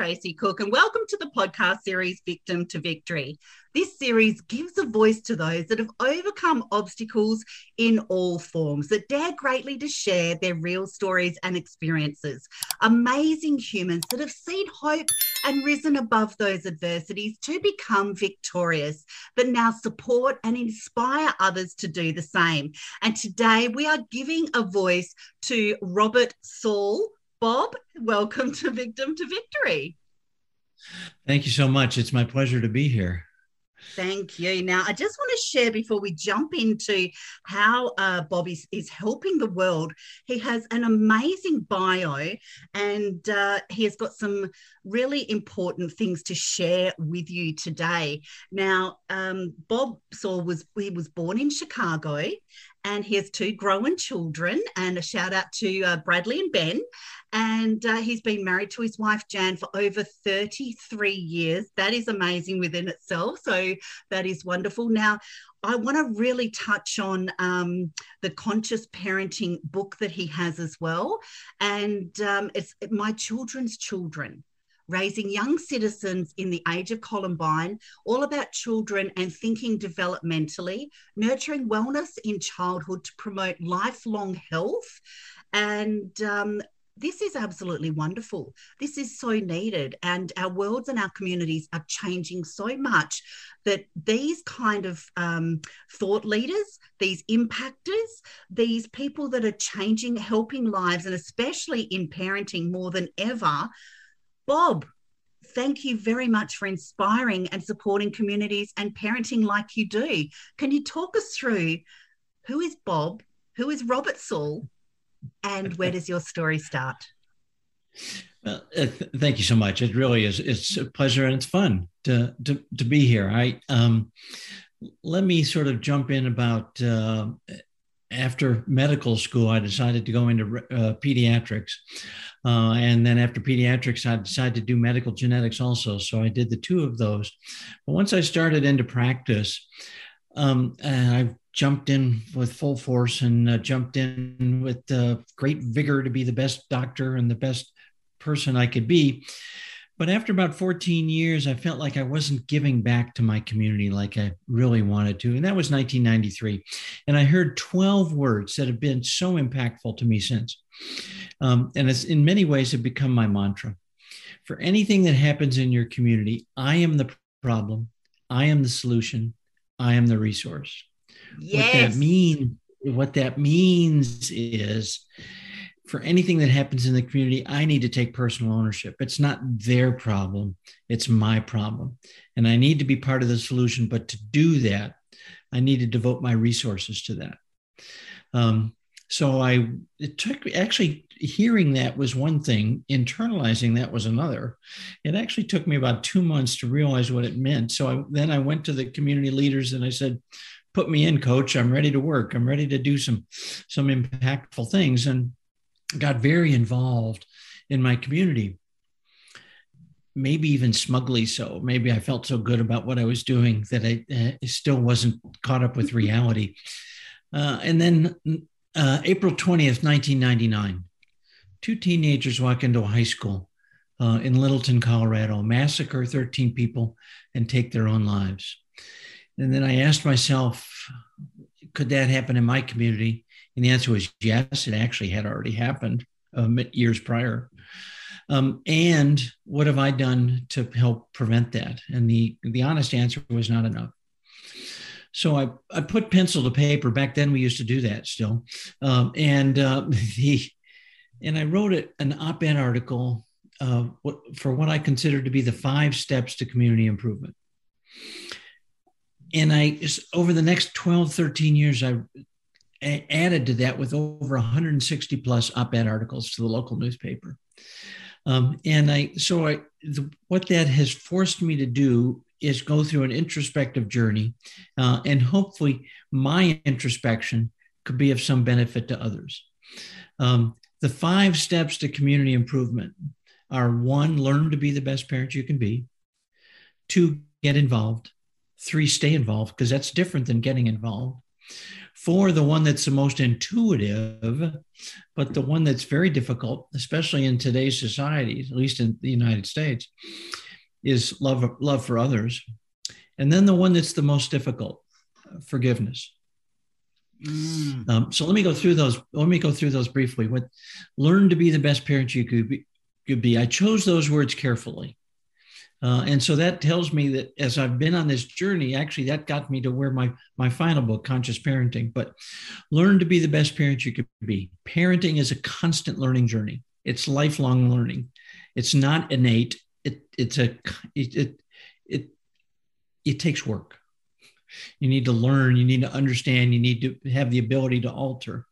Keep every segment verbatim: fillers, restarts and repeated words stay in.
Tracy Cook, and welcome to the podcast series Victim to Victory. This series gives a voice to those that have overcome obstacles in all forms, that dare greatly to share their real stories and experiences. Amazing humans that have seen hope and risen above those adversities to become victorious, that now support and inspire others to do the same. And today we are giving a voice to Robert Saul. Bob, welcome to Victim to Victory. Thank you so much. It's my pleasure to be here. Thank you. Now, I just want to share before we jump into how uh, Bob is, is helping the world. He has an amazing bio, and uh, he has got some really important things to share with you today. Now, um, Bob Saul was he was born in Chicago, and he has two grown children. And a shout out to uh, Bradley and Ben. And uh, he's been married to his wife, Jan, for over thirty-three years. That is amazing within itself. So that is wonderful. Now, I want to really touch on um, the Conscious Parenting book that he has as well. And um, it's My Children's Children, Raising Young Citizens in the Age of Columbine, all about children and thinking developmentally, nurturing wellness in childhood to promote lifelong health. And um, this is absolutely wonderful. This is so needed. And our worlds and our communities are changing so much that these kind of um, thought leaders, these impactors, these people that are changing, helping lives, and especially in parenting more than ever. Bob, thank you very much for inspiring and supporting communities and parenting like you do. Can you talk us through who is Bob, who is Robert Saul, and where does your story start? Well, uh, th- thank you so much. It really is. It's a pleasure and it's fun to to, to be here. I um, let me sort of jump in about uh, after medical school. I decided to go into uh, pediatrics, uh, and then after pediatrics, I decided to do medical genetics also. So I did the two of those. But once I started into practice, um, and I jumped in with full force and uh, jumped in with uh, great vigor to be the best doctor and the best person I could be. But after about fourteen years, I felt like I wasn't giving back to my community like I really wanted to. And that was nineteen ninety-three. And I heard twelve words that have been so impactful to me since. Um, and it's in many ways have become my mantra. For anything that happens in your community, I am the problem. I am the solution. I am the resource. Yes. What that mean, what that means is for anything that happens in the community, I need to take personal ownership. It's not their problem. It's my problem. And I need to be part of the solution. But to do that, I need to devote my resources to that. Um, so I it took actually hearing that was one thing, internalizing that was another. It actually took me about two months to realize what it meant. So I, then I went to the community leaders and I said, put me in, coach. I'm ready to work. I'm ready to do some, some impactful things, and got very involved in my community. Maybe even smugly so. Maybe I felt so good about what I was doing that I uh, still wasn't caught up with reality. Uh, and then uh, April twentieth, nineteen ninety-nine, two teenagers walk into a high school uh, in Littleton, Colorado, massacre thirteen people and take their own lives. And then I asked myself, could that happen in my community? And the answer was yes, it actually had already happened um, years prior. Um, and what have I done to help prevent that? And the, the honest answer was not enough. So I, I put pencil to paper. Back then we used to do that still. Um, and, uh, the, and I wrote it, an op-ed article uh, for what I consider to be the five steps to community improvement. And I, over the next twelve, thirteen years, I added to that with over one hundred sixty plus op-ed articles to the local newspaper. Um, and I, so I, the, what that has forced me to do is go through an introspective journey, uh, and hopefully my introspection could be of some benefit to others. Um, the five steps to community improvement are: one, learn to be the best parent you can be; two, get involved; three, stay involved, because that's different than getting involved; for the one that's the most intuitive, but the one that's very difficult, especially in today's society, at least in the United States, is love, love for others. And then the one that's the most difficult, forgiveness. Mm. Um, so let me go through those. Let me go through those briefly. What, learn to be the best parent you could be. Could be. I chose those words carefully. Uh, and so that tells me that as I've been on this journey, actually that got me to where my, my final book, Conscious Parenting, but learn to be the best parent you could be. Parenting is a constant learning journey. It's lifelong learning. It's not innate. It, it's a, it, it, it, it takes work. You need to learn, you need to understand, you need to have the ability to alter.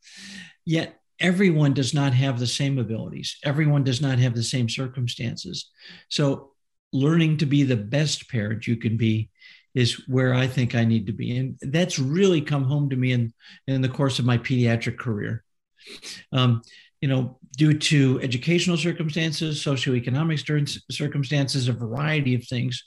Yet everyone does not have the same abilities. Everyone does not have the same circumstances. So learning to be the best parent you can be is where I think I need to be. And that's really come home to me in, in the course of my pediatric career. Um, you know, due to educational circumstances, socioeconomic circumstances, a variety of things,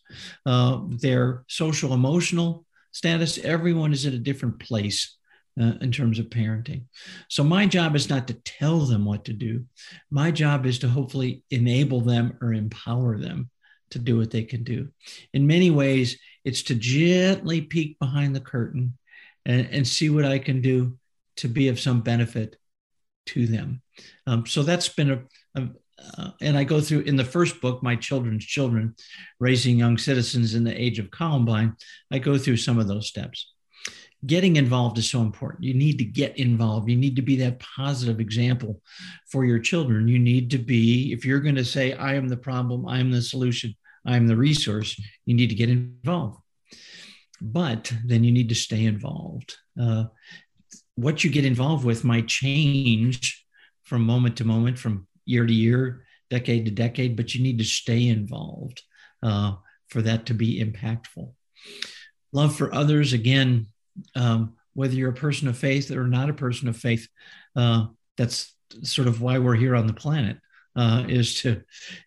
uh, their social, emotional status, everyone is at a different place uh, in terms of parenting. So my job is not to tell them what to do. My job is to hopefully enable them or empower them to do what they can do. In many ways, it's to gently peek behind the curtain and, and see what I can do to be of some benefit to them. Um, so that's been a, a uh, and I go through in the first book, My Children's Children, Raising Young Citizens in the Age of Columbine, I go through some of those steps. Getting involved is so important. You need to get involved. You need to be that positive example for your children. You need to be, if you're going to say, I am the problem, I am the solution, I am the resource, you need to get involved. But then you need to stay involved. Uh, what you get involved with might change from moment to moment, from year to year, decade to decade, but you need to stay involved uh, for that to be impactful. Love for others, again, Um, whether you're a person of faith or not a person of faith, uh, that's sort of why we're here on the planet, uh, is to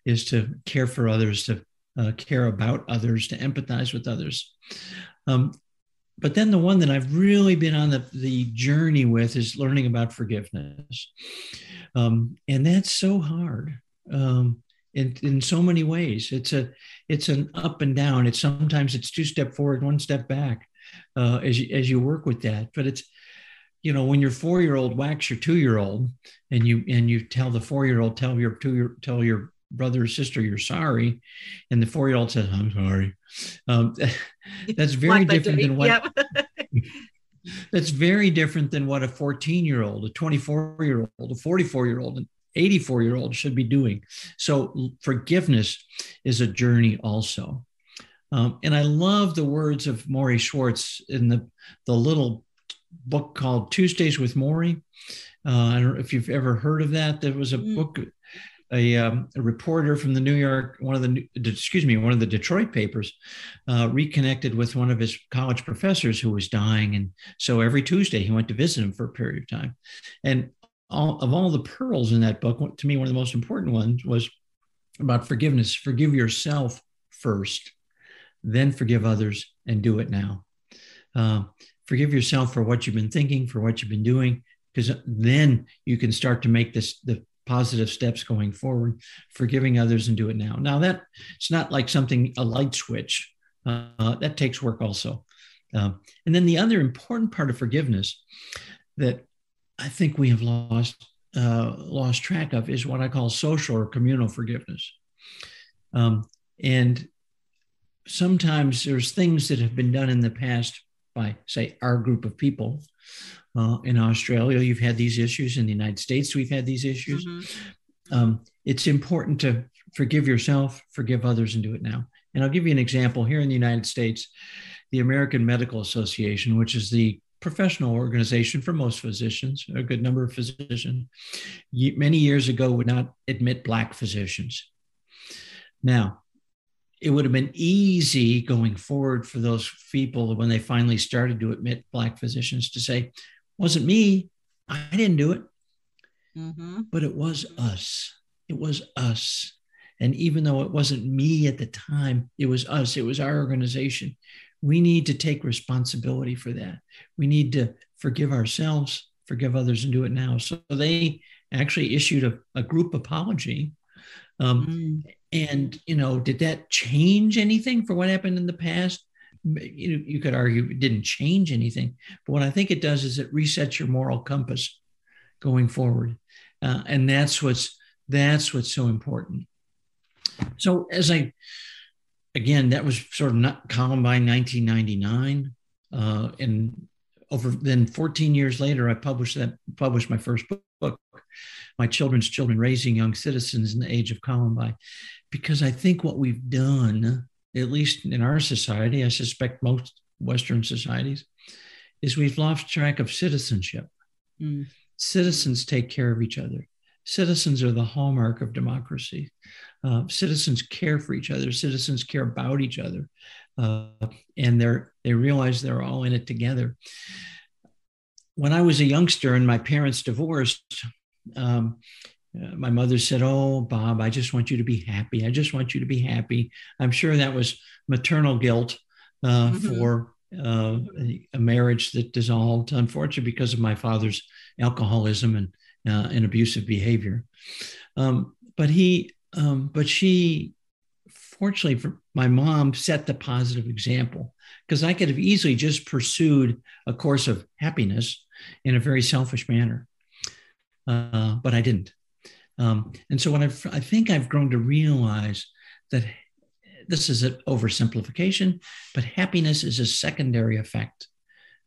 is to care for others, to uh, care about others, to empathize with others. Um, but then the one that I've really been on the, the journey with is learning about forgiveness. Um, and that's so hard um, in, in so many ways. It's a it's an up and down. It's sometimes it's two step forward, one step back. Uh, as, you, as you work with that. But it's, you know, when your four-year-old whacks your two-year-old and you and you tell the four-year-old, tell your two-year, tell your brother or sister you're sorry, and the four-year-old says, I'm sorry. Um, that's very different than what... Yep. That's very different than what a fourteen-year-old, a twenty-four-year-old, a forty-four-year-old, an eighty-four-year-old should be doing. So forgiveness is a journey also. Um, and I love the words of Maury Schwartz in the, the little book called Tuesdays with Maury. Uh, I don't know if you've ever heard of that. There was a book, a, um, a reporter from the New York, one of the, excuse me, one of the Detroit papers uh, reconnected with one of his college professors who was dying. And so every Tuesday he went to visit him for a period of time. And all, of all the pearls in that book, to me, one of the most important ones was about forgiveness. Forgive yourself first, then forgive others, and do it now. Uh, forgive yourself for what you've been thinking, for what you've been doing, because then you can start to make this the positive steps going forward, forgiving others and do it now. Now that it's not like something, a light switch, uh, that takes work also. Uh, and then the other important part of forgiveness that I think we have lost, uh, lost track of is what I call social or communal forgiveness. Um, and sometimes there's things that have been done in the past by, say, our group of people. Uh, in Australia, you've had these issues. In the United States, we've had these issues. Mm-hmm. Um, it's important to forgive yourself, forgive others, and do it now. And I'll give you an example. Here in the United States, the American Medical Association, which is the professional organization for most physicians, a good number of physicians, many years ago would not admit Black physicians. Now, it would have been easy going forward for those people when they finally started to admit Black physicians to say, wasn't me, I didn't do it, mm-hmm. But it was us. It was us. And even though it wasn't me at the time, it was us, it was our organization. We need to take responsibility for that. We need to forgive ourselves, forgive others, and do it now. So they actually issued a, a group apology. Um, mm. And, you know, did that change anything for what happened in the past? You, you could argue it didn't change anything. But what I think it does is it resets your moral compass going forward. Uh, and that's what's that's what's so important. So as I, again, that was sort of not Columbine nineteen ninety-nine. Uh, and over then fourteen years later, I published that published my first book, My Children's Children, Raising Young Citizens in the Age of Columbine, because I think what we've done, at least in our society, I suspect most Western societies, is we've lost track of citizenship. Mm. Citizens take care of each other. Citizens are the hallmark of democracy. Uh, citizens care for each other. Citizens care about each other. Uh, and they're, they realize they're all in it together. When I was a youngster and my parents divorced, um, uh, my mother said, "Oh, Bob, I just want you to be happy. I just want you to be happy." I'm sure that was maternal guilt uh, mm-hmm. for uh, a marriage that dissolved, unfortunately, because of my father's alcoholism and Uh, and abusive behavior. Um, but he, um, but she, fortunately for my mom, set the positive example, because I could have easily just pursued a course of happiness in a very selfish manner. Uh, but I didn't. Um, and so when I've, I think I've grown to realize that this is an oversimplification, but happiness is a secondary effect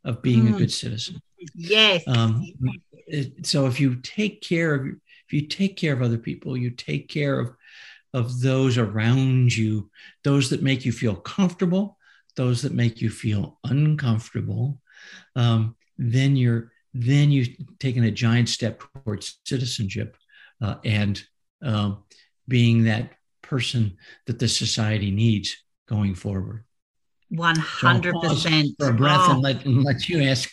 of being mm. a good citizen. Yes. Um, so if you take care of if you take care of other people, you take care of of those around you, those that make you feel comfortable, those that make you feel uncomfortable, um, then you're then you've taken a giant step towards citizenship uh, and uh, being that person that the society needs going forward. one hundred percent. So for a breath oh. and, let, and let you ask.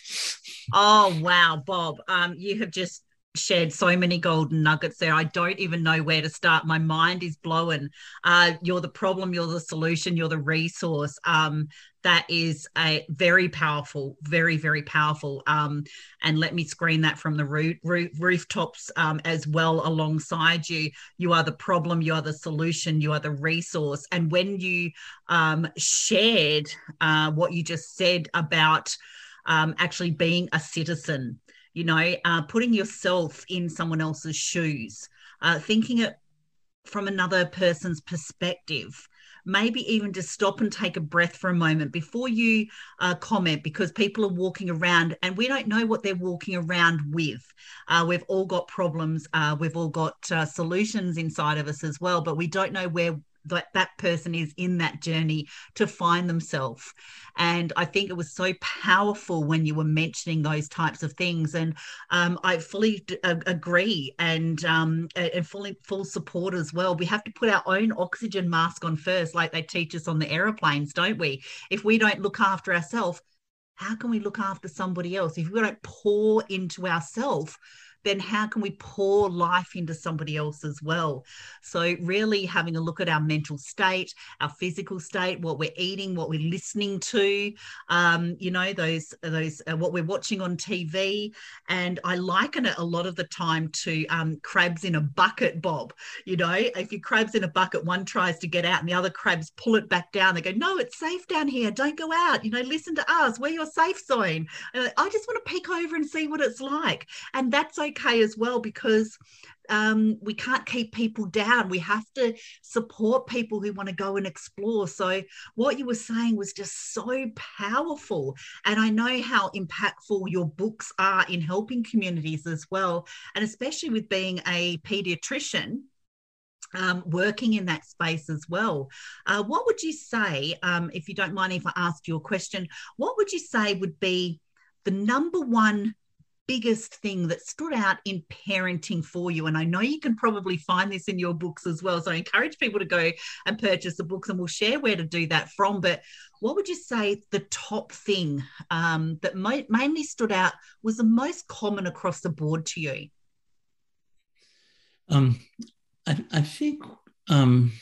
Oh, wow, Bob. Um, you have just shared so many golden nuggets there. I don't even know where to start. My mind is blowing. Uh, you're the problem, you're the solution, you're the resource. Um, that is a very powerful, very, very powerful. Um, and let me screen that from the root, root, rooftops um, as well alongside you. You are the problem, you are the solution, you are the resource. And when you um, shared uh, what you just said about um, actually being a citizen, you know, uh, putting yourself in someone else's shoes, uh, thinking it from another person's perspective, maybe even to stop and take a breath for a moment before you uh, comment, because people are walking around and we don't know what they're walking around with. Uh, we've all got problems. Uh, we've all got uh, solutions inside of us as well, but we don't know where that that person is in that journey to find themselves. And I think it was so powerful when you were mentioning those types of things. And um, I fully d- agree and um, and fully full support as well. We have to put our own oxygen mask on first, like they teach us on the aeroplanes, don't we? If we don't look after ourselves, how can we look after somebody else? If we don't pour into ourselves, then how can we pour life into somebody else as well? So really having a look at our mental state, our physical state, what we're eating, what we're listening to, um, you know, those, those uh, what we're watching on T V. And I liken it a lot of the time to um, crabs in a bucket, Bob. You know, if your crab's in a bucket, one tries to get out and the other crabs pull it back down. They go, "No, it's safe down here. Don't go out. You know, listen to us. We're your safe zone. And I just want to peek over and see what it's like." And that's okay. okay as well, because um, we can't keep people down. We have to support people who want to go and explore. So what you were saying was just so powerful. And I know how impactful your books are in helping communities as well. And especially with being a paediatrician, um, working in that space as well. Uh, what would you say, um, if you don't mind if I ask you a question, what would you say would be the number one biggest thing that stood out in parenting for you? And I know you can probably find this in your books as well, so I encourage people to go and purchase the books and we'll share where to do that from. But what would you say the top thing um, that mo- mainly stood out was the most common across the board to you? Um, I, I think... Um,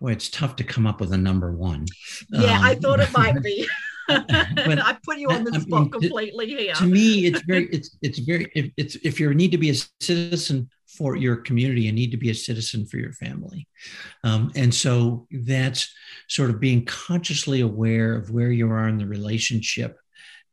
Well, it's tough to come up with a number one. Yeah, um, I thought it might be. But I put you on the spot I mean, completely here. To me, it's very, it's, it's very, if, it's, if you need to be a citizen for your community, you need to be a citizen for your family. Um, and so that's sort of being consciously aware of where you are in the relationship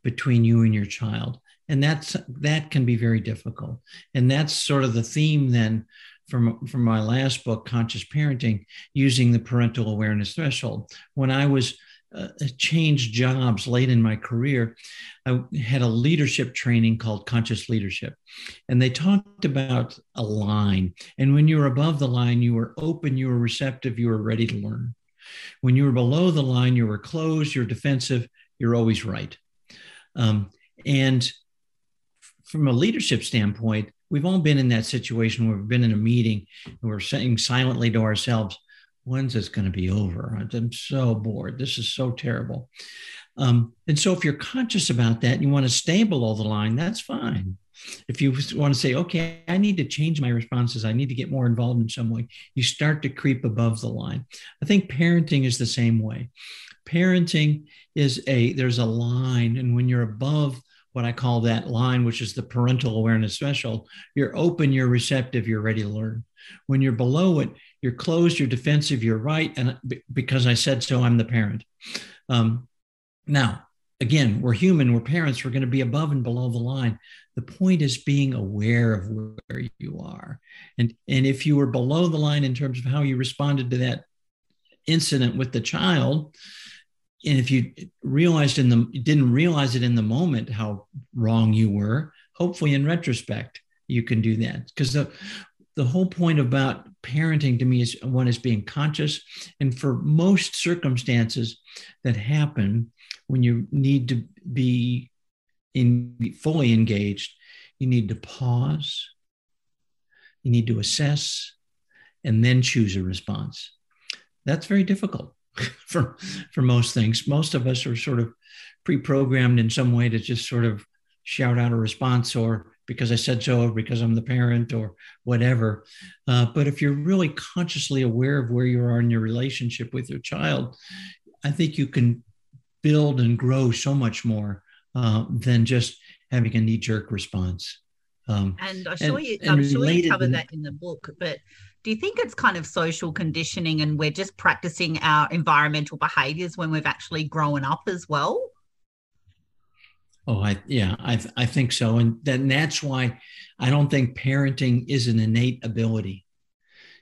between you and your child. And that's, that can be very difficult. And that's sort of the theme then from, from my last book, Conscious Parenting, using the parental awareness threshold. When I was Uh, changed jobs late in my career, I had a leadership training called Conscious Leadership. And they talked about a line. And when you were above the line, you were open, you were receptive, you were ready to learn. When you were below the line, you were closed, you're defensive, you're always right. Um, and from a leadership standpoint, we've all been in that situation where we've been in a meeting and we're saying silently to ourselves, when's this going to be over? I'm so bored. This is so terrible. Um, and so if you're conscious about that and you want to stay below the line, that's fine. If you want to say, okay, I need to change my responses, I need to get more involved in some way, you start to creep above the line. I think parenting is the same way. Parenting is a, there's a line. And when you're above what I call that line, which is the parental awareness threshold, you're open, you're receptive, you're ready to learn. When you're below it, you're closed, you're defensive, you're right. And because I said so, I'm the parent. Um, now, again, we're human, we're parents, we're going to be above and below the line. The point is being aware of where you are. And, and if you were below the line in terms of how you responded to that incident with the child, and if you realized in the, didn't realize it in the moment how wrong you were, hopefully in retrospect, you can do that. Because the The whole point about parenting to me is one is being conscious. And for most circumstances that happen when you need to be in, fully engaged, you need to pause, you need to assess, and then choose a response. That's very difficult for, for most things. Most of us are sort of pre-programmed in some way to just sort of shout out a response, or because I said so, or because I'm the parent, or whatever. Uh, but if you're really consciously aware of where you are in your relationship with your child, I think you can build and grow so much more uh, than just having a knee-jerk response. Um, and I sure you, I'm sure you cover that in the book, but do you think it's kind of social conditioning and we're just practicing our environmental behaviors when we've actually grown up as well? Oh, I, yeah, I, I think so. And then that's why I don't think parenting is an innate ability.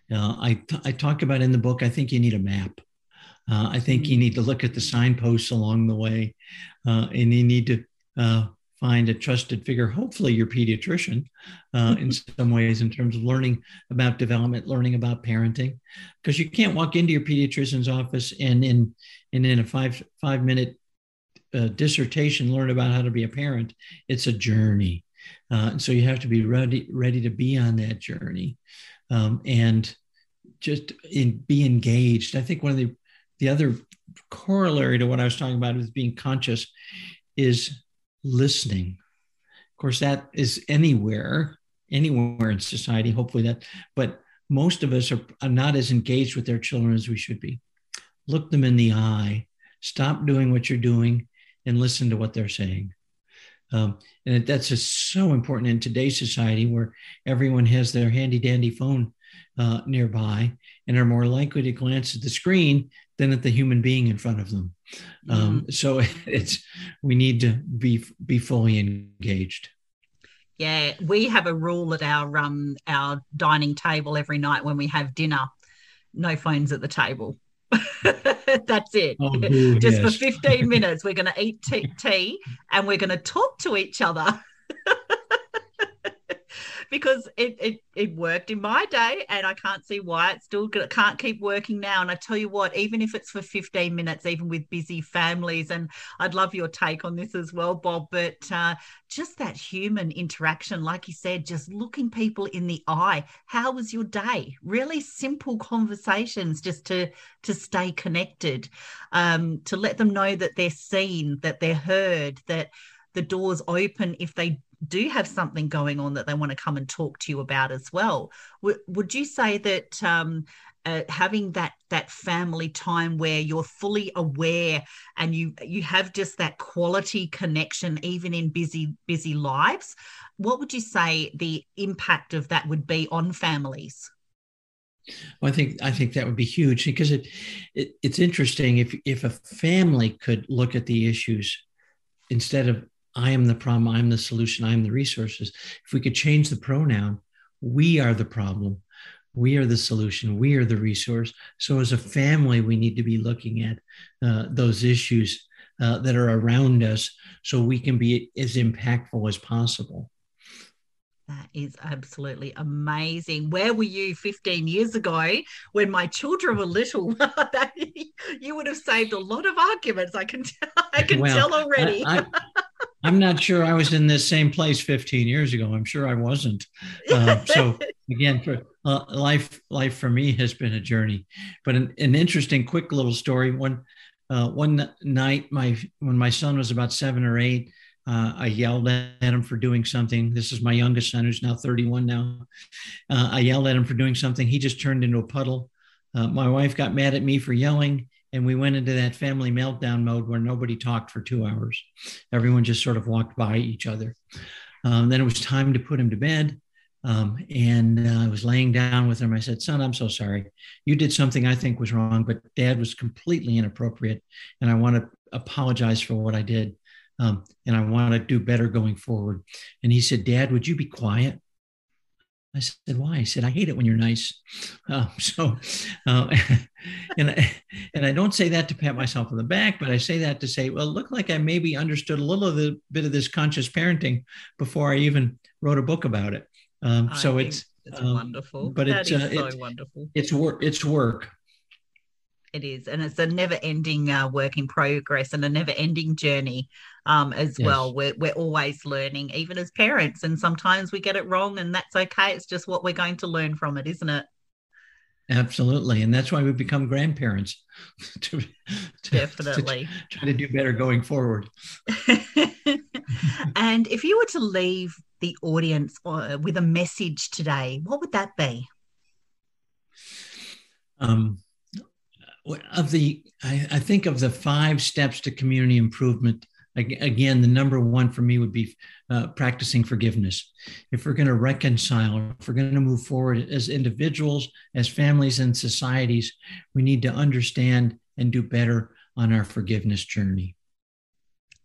Uh, I, I talk about in the book, I think you need a map. Uh, I think you need to look at the signposts along the way, uh, and you need to uh, find a trusted figure, hopefully your pediatrician, uh, in some ways, in terms of learning about development, learning about parenting, because you can't walk into your pediatrician's office and in, and in a five, five minute A dissertation, learn about how to be a parent. It's a journey. Uh, and so you have to be ready, ready to be on that journey, um, and just in, be engaged. I think one of the, the other corollary to what I was talking about with being conscious is listening. Of course, that is anywhere, anywhere in society, hopefully that, but most of us are, are not as engaged with their children as we should be. Look them in the eye, stop doing what you're doing, and listen to what they're saying. Um, and that's just so important in today's society where everyone has their handy dandy phone uh, nearby and are more likely to glance at the screen than at the human being in front of them. Um, mm. So it's, we need to be, be fully engaged. Yeah. We have a rule at our, um, our dining table every night when we have dinner, no phones at the table. That's it. Oh, dude, just yes. For fifteen minutes, we're going to eat tea, tea and we're going to talk to each other because it, it it worked in my day, and I can't see why it still can't keep working now. And I tell you what, even if it's for fifteen minutes, even with busy families, and I'd love your take on this as well, Bob, but uh, just that human interaction, like you said, just looking people in the eye. How was your day? Really simple conversations just to, to stay connected, um, to let them know that they're seen, that they're heard, that the door's open if they do have something going on that they want to come and talk to you about as well. W- would you say that um, uh, having that that family time where you're fully aware and you you have just that quality connection, even in busy busy lives, what would you say the impact of that would be on families? Well, I think I think that would be huge, because it, it it's interesting if if a family could look at the issues instead of I am the problem, I'm the solution, I'm the resources. If we could change the pronoun, we are the problem, we are the solution, we are the resource. So as a family, we need to be looking at uh, those issues uh, that are around us so we can be as impactful as possible. That is absolutely amazing. Where were you fifteen years ago when my children were little? That, you would have saved a lot of arguments. I can, I can well, tell already. I, I, I'm not sure I was in this same place fifteen years ago. I'm sure I wasn't. Um, so again, for, uh, life life for me has been a journey. But an, an interesting, quick little story. One uh, one night, my when my son was about seven or eight. Uh, I yelled at him for doing something. This is my youngest son, who's now thirty-one now. Uh, I yelled at him for doing something. He just turned into a puddle. Uh, my wife got mad at me for yelling, and we went into that family meltdown mode where nobody talked for two hours. Everyone just sort of walked by each other. Um, then it was time to put him to bed. Um, and uh, I was laying down with him. I said, son, I'm so sorry. You did something I think was wrong, but Dad was completely inappropriate. And I want to apologize for what I did. Um, and I want to do better going forward. And he said, Dad, would you be quiet? I said, why? He said, I hate it when you're nice. Uh, so, uh, and, I, and I don't say that to pat myself on the back, but I say that to say, well, it looked like I maybe understood a little of the, bit of this conscious parenting before I even wrote a book about it. Um, so it's, it's um, wonderful, but that it's, is uh, so it's, wonderful. it's work, it's work. It is. And it's a never ending uh, work in progress and a never ending journey um, as yes. well. We're, we're always learning, even as parents. And sometimes we get it wrong, and that's okay. It's just what we're going to learn from it, isn't it? Absolutely. And that's why we become grandparents. to, to, Definitely. To try to do better going forward. And if you were to leave the audience uh, with a message today, what would that be? Um. Of the, I, I think of the five steps to community improvement, again, the number one for me would be uh, practicing forgiveness. If we're going to reconcile, if we're going to move forward as individuals, as families and societies, we need to understand and do better on our forgiveness journey.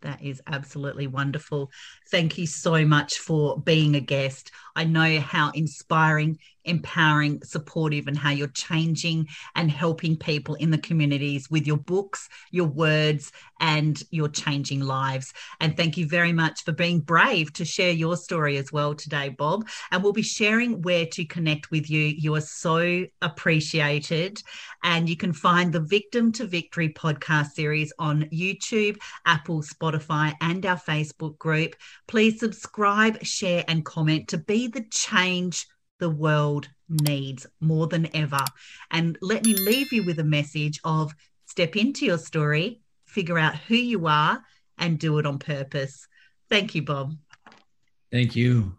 That is absolutely wonderful. Thank you so much for being a guest. I know how inspiring, empowering, supportive, and how you're changing and helping people in the communities with your books, your words, and your changing lives. And thank you very much for being brave to share your story as well today, Bob. And we'll be sharing where to connect with you. You are so appreciated. And you can find the Victim to Victory podcast series on YouTube, Apple, Spotify, and our Facebook group. Please subscribe, share, and comment to be the change the world needs more than ever. And let me leave you with a message of step into your story, figure out who you are, and do it on purpose. Thank you, Bob. Thank you.